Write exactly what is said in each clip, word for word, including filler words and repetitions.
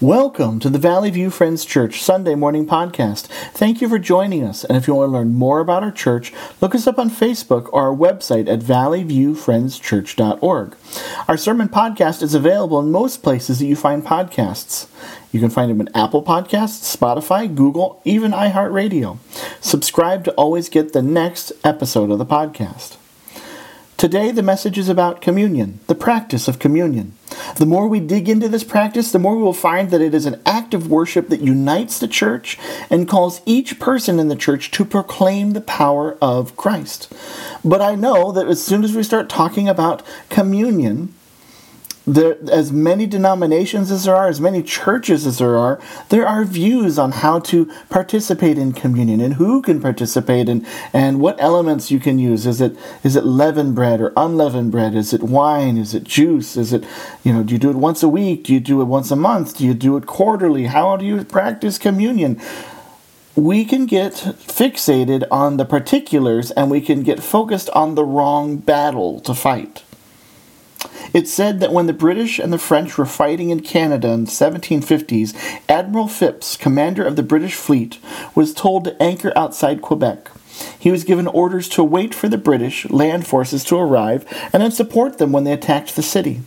Welcome to the Valley View Friends Church Sunday Morning Podcast. Thank you for joining us, and if you want to learn more about our church, look us up on Facebook or our website at valley view friends church dot org. Our sermon podcast is available in most places that you find podcasts. You can find them at Apple Podcasts, Spotify, Google, even iHeartRadio. Subscribe to always get the next episode of the podcast. Today, the message is about communion, the practice of communion. The more we dig into this practice, the more we will find that it is an act of worship that unites the church and calls each person in the church to proclaim the power of Christ. But I know that as soon as we start talking about communion, there, as many denominations as there are, as many churches as there are, there are views on how to participate in communion and who can participate and, and what elements you can use. Is it is it leavened bread or unleavened bread? Is it wine? Is it juice? Is it, you know, do you do it once a week? Do you do it once a month? Do you do it quarterly? How do you practice communion? We can get fixated on the particulars and we can get focused on the wrong battle to fight. It's said that when the British and the French were fighting in Canada in the seventeen fifties, Admiral Phips, commander of the British fleet, was told to anchor outside Quebec. He was given orders to wait for the British land forces to arrive and then support them when they attacked the city.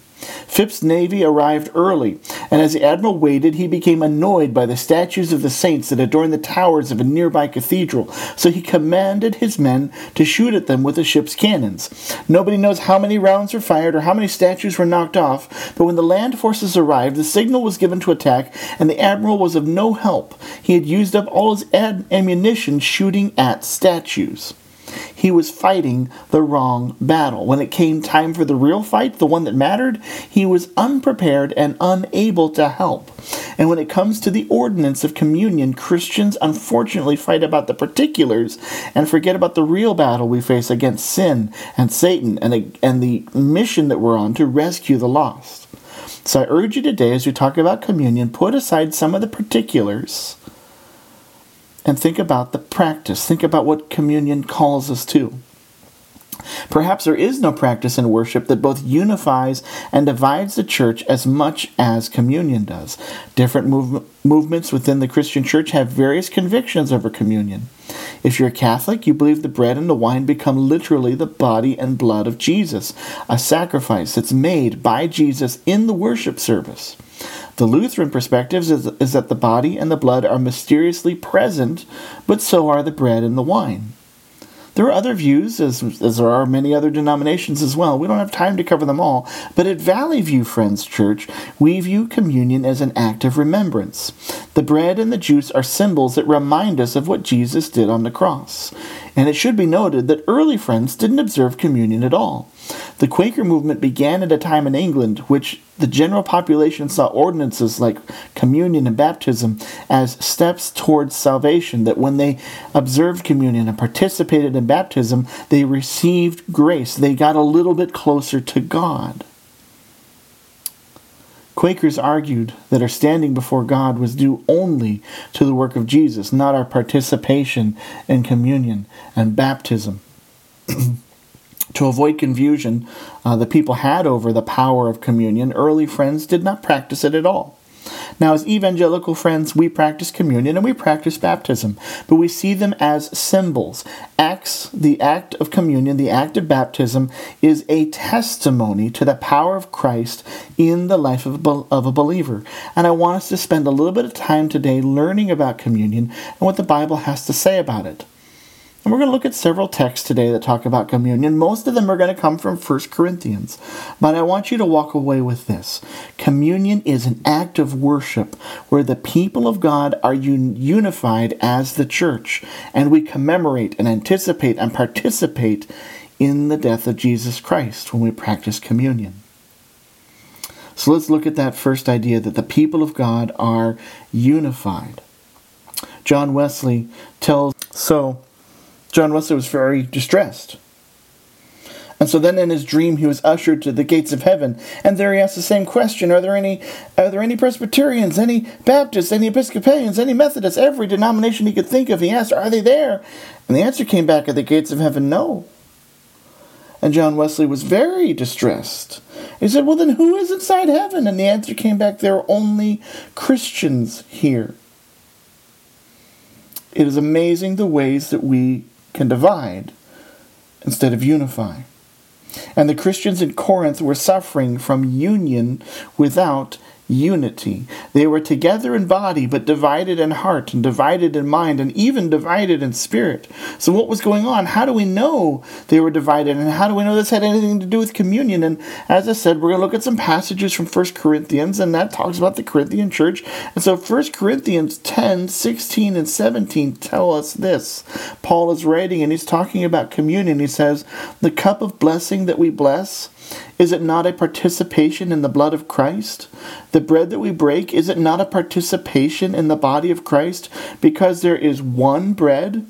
Phips' navy arrived early, and as the admiral waited, he became annoyed by the statues of the saints that adorned the towers of a nearby cathedral, so he commanded his men to shoot at them with the ship's cannons. Nobody knows how many rounds were fired or how many statues were knocked off, but when the land forces arrived, the signal was given to attack, and the admiral was of no help. He had used up all his ad- ammunition shooting at statues. He was fighting the wrong battle. When it came time for the real fight, the one that mattered, he was unprepared and unable to help. And when it comes to the ordinance of communion, Christians unfortunately fight about the particulars and forget about the real battle we face against sin and Satan and, and the mission that we're on to rescue the lost. So I urge you today, as we talk about communion, put aside some of the particulars and think about the practice. Think about what communion calls us to. Perhaps there is no practice in worship that both unifies and divides the church as much as communion does. Different move- movements within the Christian church have various convictions over communion. If you're a Catholic, you believe the bread and the wine become literally the body and blood of Jesus, a sacrifice that's made by Jesus in the worship service. The Lutheran perspective is, is that the body and the blood are mysteriously present, but so are the bread and the wine. There are other views, as, as there are many other denominations as well. We don't have time to cover them all, but at Valley View Friends Church, we view communion as an act of remembrance. The bread and the juice are symbols that remind us of what Jesus did on the cross. And it should be noted that early Friends didn't observe communion at all. The Quaker movement began at a time in England which the general population saw ordinances like communion and baptism as steps towards salvation, that when they observed communion and participated in baptism, they received grace. They got a little bit closer to God. Quakers argued that our standing before God was due only to the work of Jesus, not our participation in communion and baptism. To avoid confusion uh, that people had over the power of communion, early Friends did not practice it at all. Now, as evangelical Friends, we practice communion and we practice baptism, but we see them as symbols. Acts, the act of communion, the act of baptism, is a testimony to the power of Christ in the life of a believer. And I want us to spend a little bit of time today learning about communion and what the Bible has to say about it. And we're going to look at several texts today that talk about communion. Most of them are going to come from First Corinthians. But I want you to walk away with this. Communion is an act of worship where the people of God are un- unified as the church. And we commemorate and anticipate and participate in the death of Jesus Christ when we practice communion. So let's look at that first idea, that the people of God are unified. John Wesley tells... so. John Wesley was very distressed. And so then in his dream he was ushered to the gates of heaven, and there he asked the same question, are there any are there any Presbyterians, any Baptists, any Episcopalians, any Methodists, every denomination he could think of? He asked, are they there? And the answer came back at the gates of heaven, no. And John Wesley was very distressed. He said, well, then who is inside heaven? And the answer came back, there are only Christians here. It is amazing the ways that we can divide instead of unify. And the Christians in Corinth were suffering from union without unity. They were together in body, but divided in heart, and divided in mind, and even divided in spirit. So what was going on? How do we know they were divided? And how do we know this had anything to do with communion? And as I said, we're going to look at some passages from First Corinthians, and that talks about the Corinthian church. And so First Corinthians ten, sixteen, and seventeen tell us this. Paul is writing, and he's talking about communion. He says, the cup of blessing that we bless, is it not a participation in the blood of Christ? The bread that we break, is it not a participation in the body of Christ? Because there is one bread,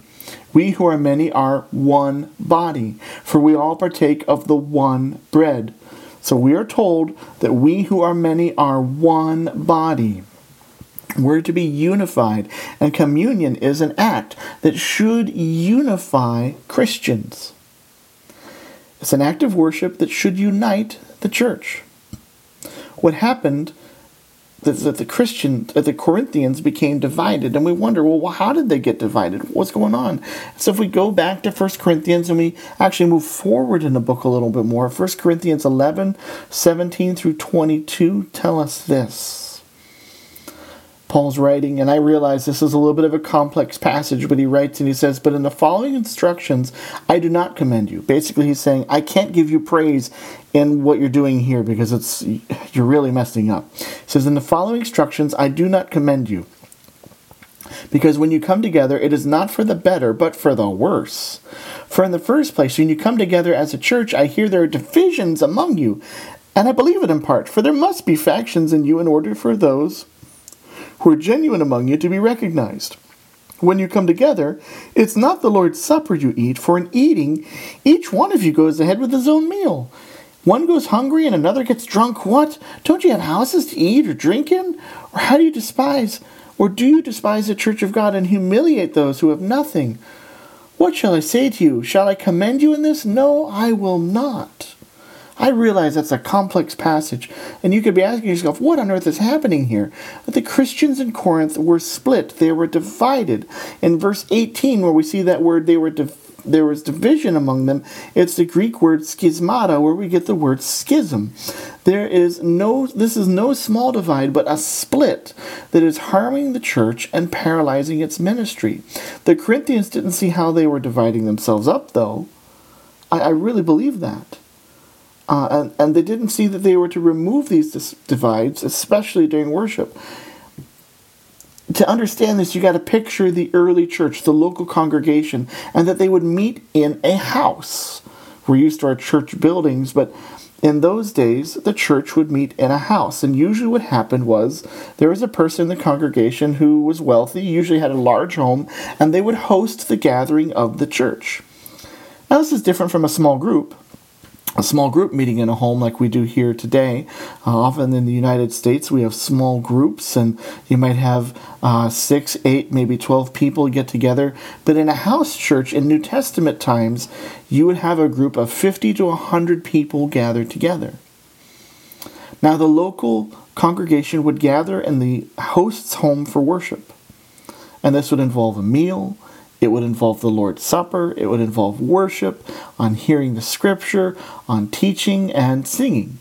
we who are many are one body, for we all partake of the one bread. So we are told that we who are many are one body. We're to be unified, and communion is an act that should unify Christians. It's an act of worship that should unite the church. What happened is that the Christian, that the Corinthians became divided, and we wonder, well, how did they get divided? What's going on? So if we go back to First Corinthians and we actually move forward in the book a little bit more, First Corinthians eleven, seventeen through twenty-two tell us this. Paul's writing, and I realize this is a little bit of a complex passage, but he writes and he says, but in the following instructions, I do not commend you. Basically, he's saying, I can't give you praise in what you're doing here because it's you're really messing up. He says, in the following instructions, I do not commend you. Because when you come together, it is not for the better, but for the worse. For in the first place, when you come together as a church, I hear there are divisions among you, and I believe it in part, for there must be factions in you in order for those who are genuine among you to be recognized. When you come together, it's not the Lord's Supper you eat, for in eating, each one of you goes ahead with his own meal. One goes hungry and another gets drunk. What? Don't you have houses to eat or drink in? Or how do you despise, or do you despise the church of God and humiliate those who have nothing? What shall I say to you? Shall I commend you in this? No, I will not. I realize that's a complex passage, and you could be asking yourself, what on earth is happening here? But the Christians in Corinth were split. They were divided. In verse eighteen, where we see that word, they were div- there was division among them, it's the Greek word schismata, where we get the word schism. There is no, this is no small divide, but a split that is harming the church and paralyzing its ministry. The Corinthians didn't see how they were dividing themselves up, though. I, I really believe that. Uh, and, and they didn't see that they were to remove these dis- divides, especially during worship. To understand this, you got to picture the early church, the local congregation, and that they would meet in a house. We're used to our church buildings, but in those days, the church would meet in a house. And usually what happened was there was a person in the congregation who was wealthy, usually had a large home, and they would host the gathering of the church. Now, this is different from a small group. A small group meeting in a home like we do here today. Uh, often in the United States, we have small groups, and you might have uh, six, eight, maybe twelve people get together. But in a house church in New Testament times, you would have a group of fifty to one hundred people gathered together. Now, the local congregation would gather in the host's home for worship, and this would involve a meal. It would involve the Lord's Supper. It would involve worship, on hearing the scripture, on teaching and singing.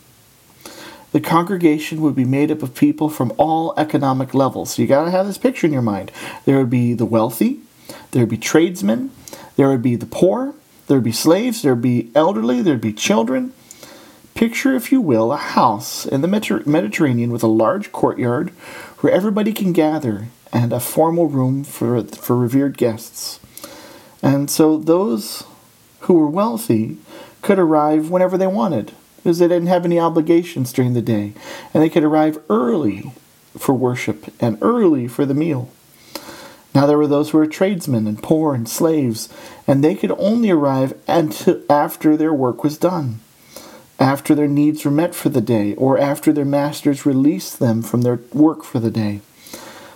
The congregation would be made up of people from all economic levels. So you got to have this picture in your mind. There would be the wealthy. There would be tradesmen. There would be the poor. There would be slaves. There would be elderly. There would be children. Picture, if you will, a house in the Mediterranean with a large courtyard where everybody can gather, and a formal room for for revered guests. And so those who were wealthy could arrive whenever they wanted, because they didn't have any obligations during the day, and they could arrive early for worship and early for the meal. Now there were those who were tradesmen and poor and slaves, and they could only arrive until after their work was done, after their needs were met for the day, or after their masters released them from their work for the day.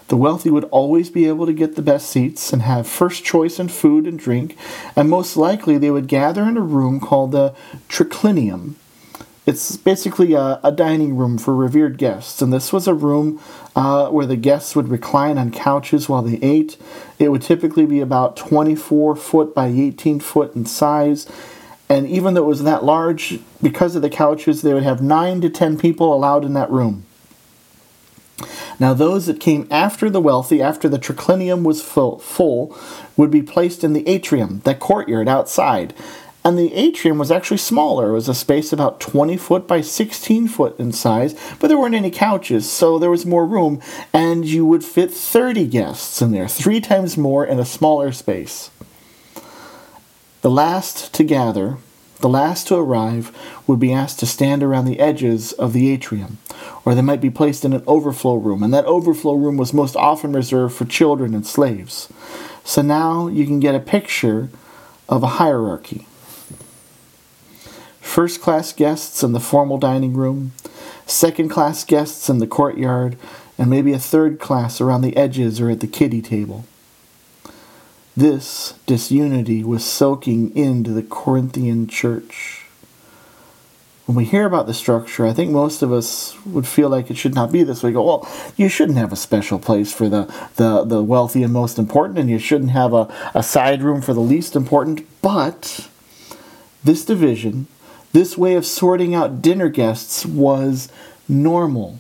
The wealthy would always be able to get the best seats and have first choice in food and drink, and most likely they would gather in a room called the triclinium. It's basically a, a dining room for revered guests, and this was a room uh, where the guests would recline on couches while they ate. It would typically be about twenty-four foot by eighteen foot in size, and even though it was that large, because of the couches, they would have nine to ten people allowed in that room. Now those that came after the wealthy, after the triclinium was full, full would be placed in the atrium, that courtyard outside. And the atrium was actually smaller. It was a space about twenty foot by sixteen foot in size, but there weren't any couches, so there was more room, and you would fit thirty guests in there, three times more in a smaller space. The last to gather, the last to arrive, would be asked to stand around the edges of the atrium, or they might be placed in an overflow room, and that overflow room was most often reserved for children and slaves. So now you can get a picture of a hierarchy. First-class guests in the formal dining room, second-class guests in the courtyard, and maybe a third class around the edges or at the kiddie table. This disunity was soaking into the Corinthian church. When we hear about the structure, I think most of us would feel like it should not be this way. We go, well, you shouldn't have a special place for the, the, the wealthy and most important, and you shouldn't have a, a side room for the least important. But this division, this way of sorting out dinner guests, was normal.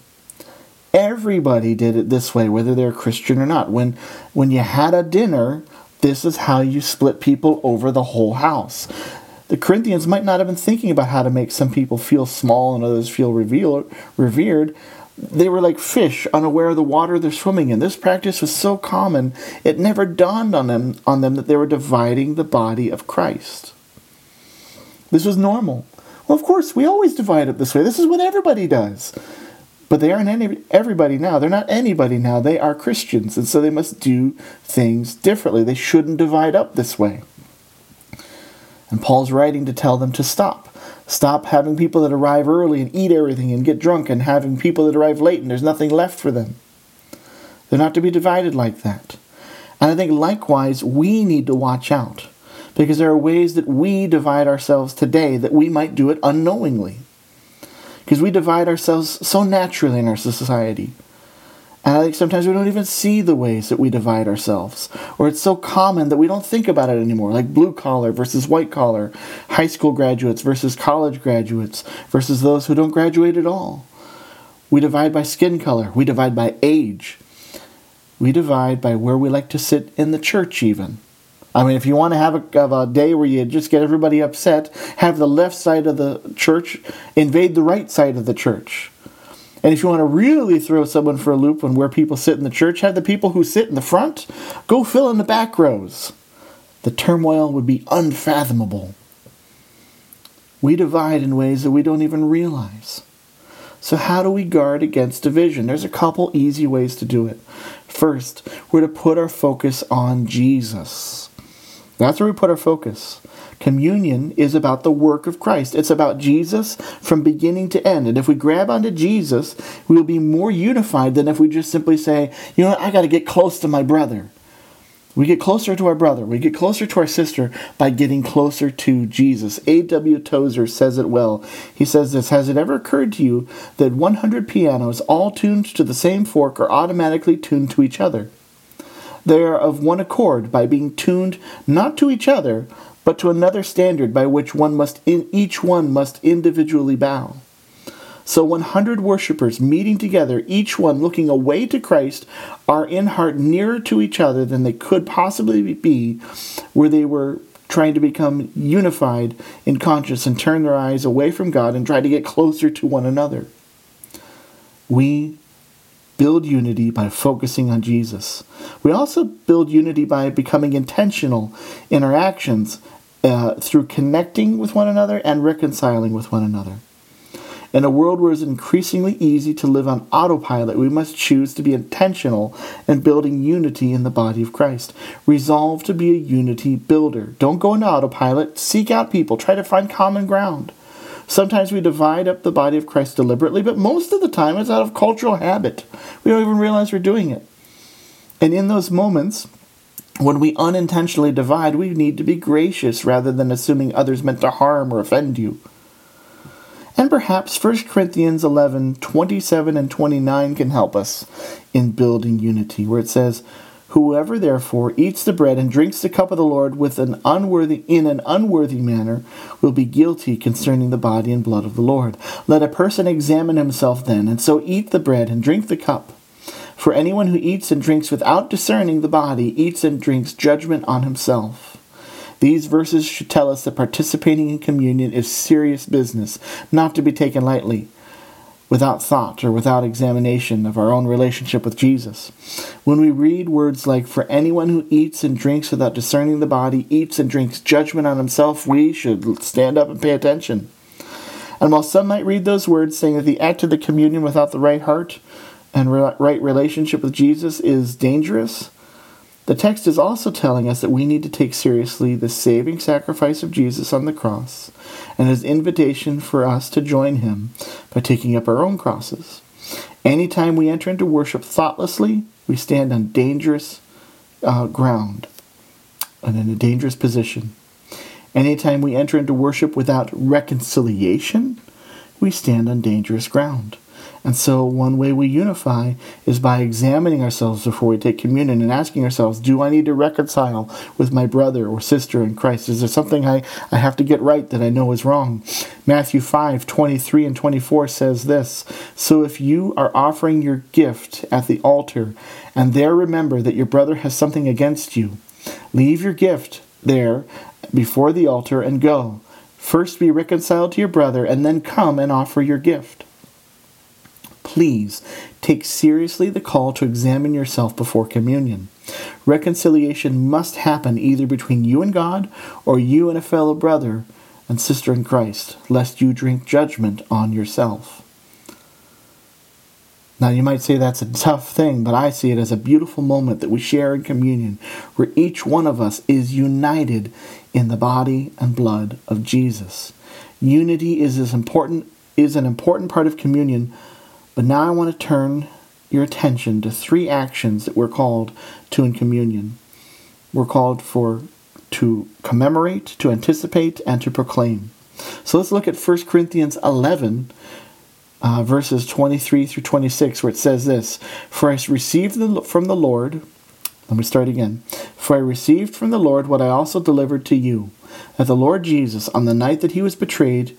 Everybody did it this way, whether they're Christian or not. When when you had a dinner, this is how you split people over the whole house. The Corinthians might not have been thinking about how to make some people feel small and others feel revered. They were like fish, unaware of the water they're swimming in. This practice was so common, it never dawned on them, on them that they were dividing the body of Christ. This was normal. Well, of course, we always divide it this way. This is what everybody does. But they aren't any, everybody now. They're not anybody now. They are Christians, and so they must do things differently. They shouldn't divide up this way. And Paul's writing to tell them to stop. Stop having people that arrive early and eat everything and get drunk, and having people that arrive late and there's nothing left for them. They're not to be divided like that. And I think likewise, we need to watch out, because there are ways that we divide ourselves today that we might do it unknowingly. Because we divide ourselves so naturally in our society. And I think sometimes we don't even see the ways that we divide ourselves. Or it's so common that we don't think about it anymore. Like blue collar versus white collar. High school graduates versus college graduates. Versus those who don't graduate at all. We divide by skin color. We divide by age. We divide by where we like to sit in the church even. I mean, if you want to have a, have a day where you just get everybody upset, have the left side of the church invade the right side of the church. And if you want to really throw someone for a loop on where people sit in the church, have the people who sit in the front go fill in the back rows. The turmoil would be unfathomable. We divide in ways that we don't even realize. So how do we guard against division? There's a couple easy ways to do it. First, we're to put our focus on Jesus. That's where we put our focus. Communion is about the work of Christ. It's about Jesus from beginning to end. And if we grab onto Jesus, we will be more unified than if we just simply say, you know what, I got to get close to my brother. We get closer to our brother. We get closer to our sister by getting closer to Jesus. A W Tozer says it well. He says this, has it ever occurred to you that one hundred pianos all tuned to the same fork are automatically tuned to each other? They are of one accord by being tuned not to each other, but to another standard by which one must in, each one must individually bow. So one hundred worshipers meeting together, each one looking away to Christ, are in heart nearer to each other than they could possibly be where they were trying to become unified in conscience and turn their eyes away from God and try to get closer to one another. We build unity by focusing on Jesus. We also build unity by becoming intentional in our actions uh, through connecting with one another and reconciling with one another. In a world where it is increasingly easy to live on autopilot, we must choose to be intentional in building unity in the body of Christ. Resolve to be a unity builder. Don't go into autopilot. Seek out people. Try to find common ground. Sometimes we divide up the body of Christ deliberately, but most of the time it's out of cultural habit. We don't even realize we're doing it. And in those moments, when we unintentionally divide, we need to be gracious rather than assuming others meant to harm or offend you. And perhaps perhaps First Corinthians eleven, twenty-seven and twenty-nine can help us in building unity, where it says, "Whoever therefore eats the bread and drinks the cup of the Lord with an unworthy in an unworthy manner will be guilty concerning the body and blood of the Lord. Let a person examine himself then, and so eat the bread and drink the cup. For anyone who eats and drinks without discerning the body eats and drinks judgment on himself." These verses should tell us that participating in communion is serious business, not to be taken lightly, without thought or without examination of our own relationship with Jesus. When we read words like, "For anyone who eats and drinks without discerning the body eats and drinks judgment on himself," we should stand up and pay attention. And while some might read those words saying that the act of the communion without the right heart and right relationship with Jesus is dangerous, the text is also telling us that we need to take seriously the saving sacrifice of Jesus on the cross and his invitation for us to join him by taking up our own crosses. Anytime we enter into worship thoughtlessly, we stand on dangerous uh, ground and in a dangerous position. Anytime we enter into worship without reconciliation, we stand on dangerous ground. And so one way we unify is by examining ourselves before we take communion and asking ourselves, do I need to reconcile with my brother or sister in Christ? Is there something I, I have to get right that I know is wrong? Matthew five, twenty-three and twenty-four says this, "So if you are offering your gift at the altar, and there remember that your brother has something against you, leave your gift there before the altar and go. First be reconciled to your brother, and then come and offer your gift." Please take seriously the call to examine yourself before communion. Reconciliation must happen either between you and God or you and a fellow brother and sister in Christ, lest you drink judgment on yourself. Now you might say that's a tough thing, but I see it as a beautiful moment that we share in communion, where each one of us is united in the body and blood of Jesus. Unity is as important is an important part of communion. But now I want to turn your attention to three actions that we're called to in communion. We're called for to commemorate, to anticipate, and to proclaim. So let's look at First Corinthians eleven, uh, verses twenty-three through twenty-six, where it says this, "For I received the, from the Lord, let me start again. For I received from the Lord what I also delivered to you, that the Lord Jesus, on the night that he was betrayed,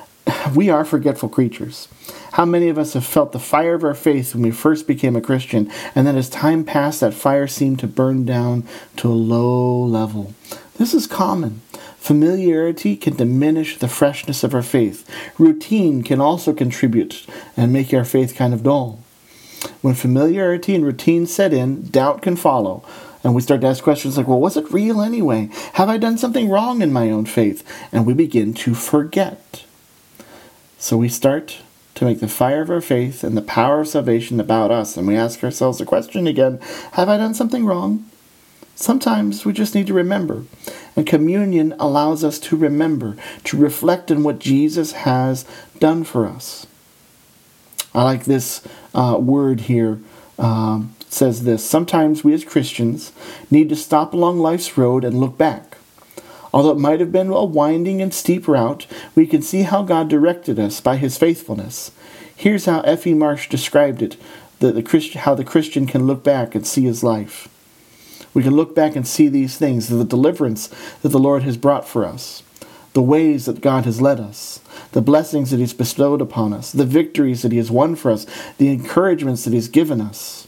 We are forgetful creatures. How many of us have felt the fire of our faith when we first became a Christian, and then as time passed, that fire seemed to burn down to a low level? This is common. Familiarity can diminish the freshness of our faith. Routine can also contribute and make our faith kind of dull. When familiarity and routine set in, doubt can follow. And we start to ask questions like, well, was it real anyway? Have I done something wrong in my own faith? And we begin to forget. So we start to make the fire of our faith and the power of salvation about us, and we ask ourselves the question again, have I done something wrong? Sometimes we just need to remember, and communion allows us to remember, to reflect on what Jesus has done for us. I like this uh, word here. Uh, it says this, sometimes we as Christians need to stop along life's road and look back. Although it might have been a winding and steep route, we can see how God directed us by his faithfulness. Here's how F E Marsh described it, the, the Christ, how the Christian can look back and see his life. We can look back and see these things, the deliverance that the Lord has brought for us, the ways that God has led us, the blessings that he's bestowed upon us, the victories that he has won for us, the encouragements that he's given us.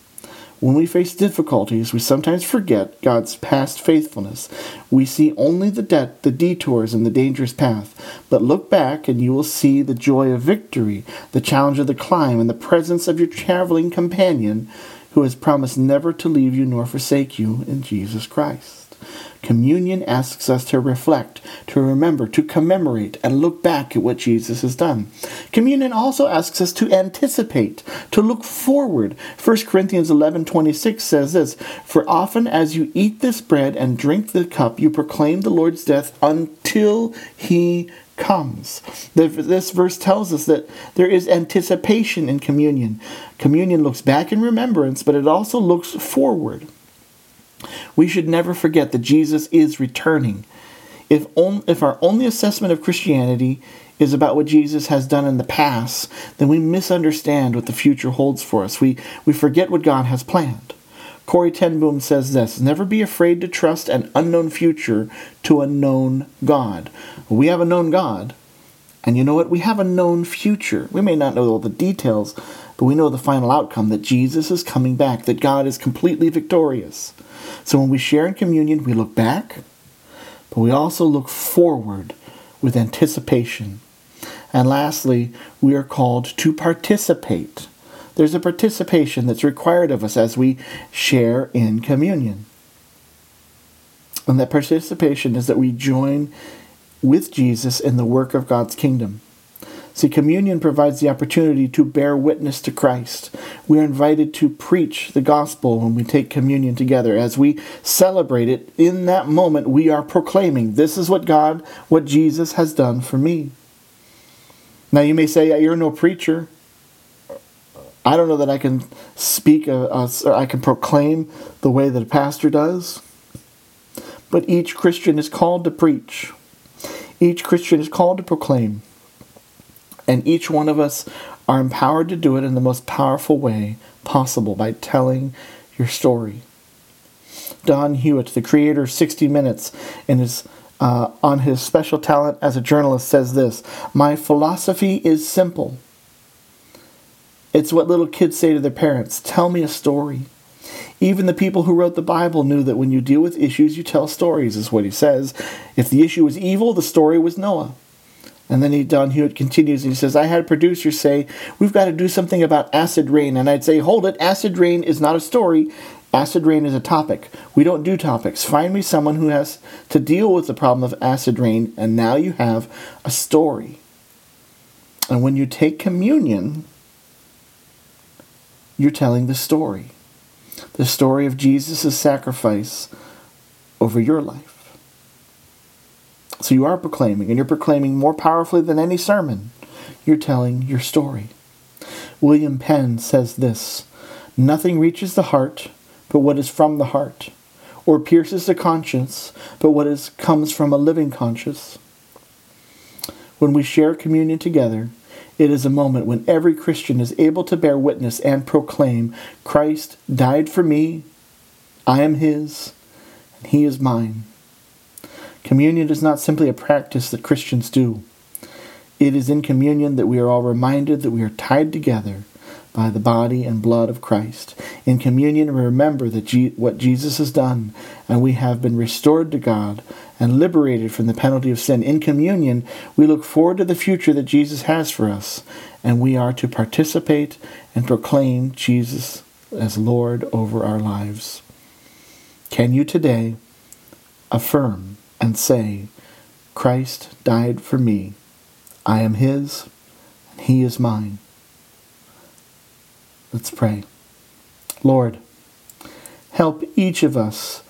When we face difficulties, we sometimes forget God's past faithfulness. We see only the debt, the detours, and the dangerous path. But look back and you will see the joy of victory, the challenge of the climb, and the presence of your traveling companion who has promised never to leave you nor forsake you in Jesus Christ. Communion asks us to reflect, to remember, to commemorate, and look back at what Jesus has done. Communion also asks us to anticipate, to look forward. First Corinthians eleven twenty-six says this, "For often as you eat this bread and drink the cup, you proclaim the Lord's death until he comes." This verse tells us that there is anticipation in communion. Communion looks back in remembrance, but it also looks forward. We should never forget that Jesus is returning. If on, if our only assessment of Christianity is about what Jesus has done in the past, then we misunderstand what the future holds for us. We, we forget what God has planned. Corrie Ten Boom says this, "Never be afraid to trust an unknown future to a known God." We have a known God, and you know what? We have a known future. We may not know all the details, but we know the final outcome, that Jesus is coming back, that God is completely victorious. So when we share in communion, we look back, but we also look forward with anticipation. And lastly, we are called to participate. There's a participation that's required of us as we share in communion. And that participation is that we join with Jesus in the work of God's kingdom. See, communion provides the opportunity to bear witness to Christ. We are invited to preach the gospel when we take communion together. As we celebrate it, in that moment we are proclaiming, this is what God, what Jesus has done for me. Now you may say, you're no preacher. I don't know that I can speak, uh, uh, or I can proclaim the way that a pastor does. But each Christian is called to preach. Each Christian is called to proclaim. And each one of us are empowered to do it in the most powerful way possible, by telling your story. Don Hewitt, the creator of sixty minutes, in his, uh, on his special talent as a journalist, says this, "My philosophy is simple. It's what little kids say to their parents. Tell me a story. Even the people who wrote the Bible knew that when you deal with issues, you tell stories," is what he says. If the issue was evil, the story was Noah. And then he, Don Hewitt continues and he says, "I had producers say, we've got to do something about acid rain. And I'd say, hold it, acid rain is not a story. Acid rain is a topic. We don't do topics. Find me someone who has to deal with the problem of acid rain. And now you have a story." And when you take communion, you're telling the story. The story of Jesus' sacrifice over your life. So you are proclaiming, and you're proclaiming more powerfully than any sermon. You're telling your story. William Penn says this, "Nothing reaches the heart but what is from the heart, or pierces the conscience but what is comes from a living conscience." When we share communion together, it is a moment when every Christian is able to bear witness and proclaim, Christ died for me, I am his, and he is mine. Communion is not simply a practice that Christians do. It is in communion that we are all reminded that we are tied together by the body and blood of Christ. In communion, we remember that Je- what Jesus has done, and we have been restored to God and liberated from the penalty of sin. In communion, we look forward to the future that Jesus has for us, and we are to participate and proclaim Jesus as Lord over our lives. Can you today affirm and say, Christ died for me, I am his, and he is mine? Let's pray. Lord, help each of us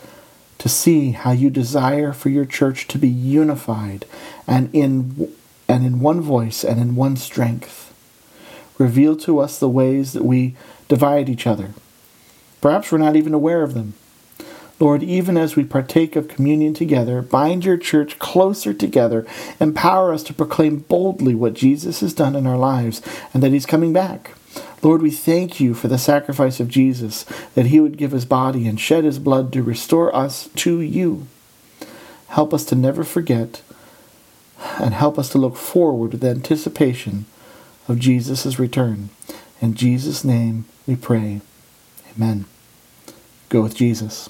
to see how you desire for your church to be unified and in and in one voice and in one strength. Reveal to us the ways that we divide each other. Perhaps we're not even aware of them. Lord, even as we partake of communion together, bind your church closer together. Empower us to proclaim boldly what Jesus has done in our lives and that he's coming back. Lord, we thank you for the sacrifice of Jesus, that he would give his body and shed his blood to restore us to you. Help us to never forget, and help us to look forward with anticipation of Jesus' return. In Jesus' name we pray. Amen. Go with Jesus.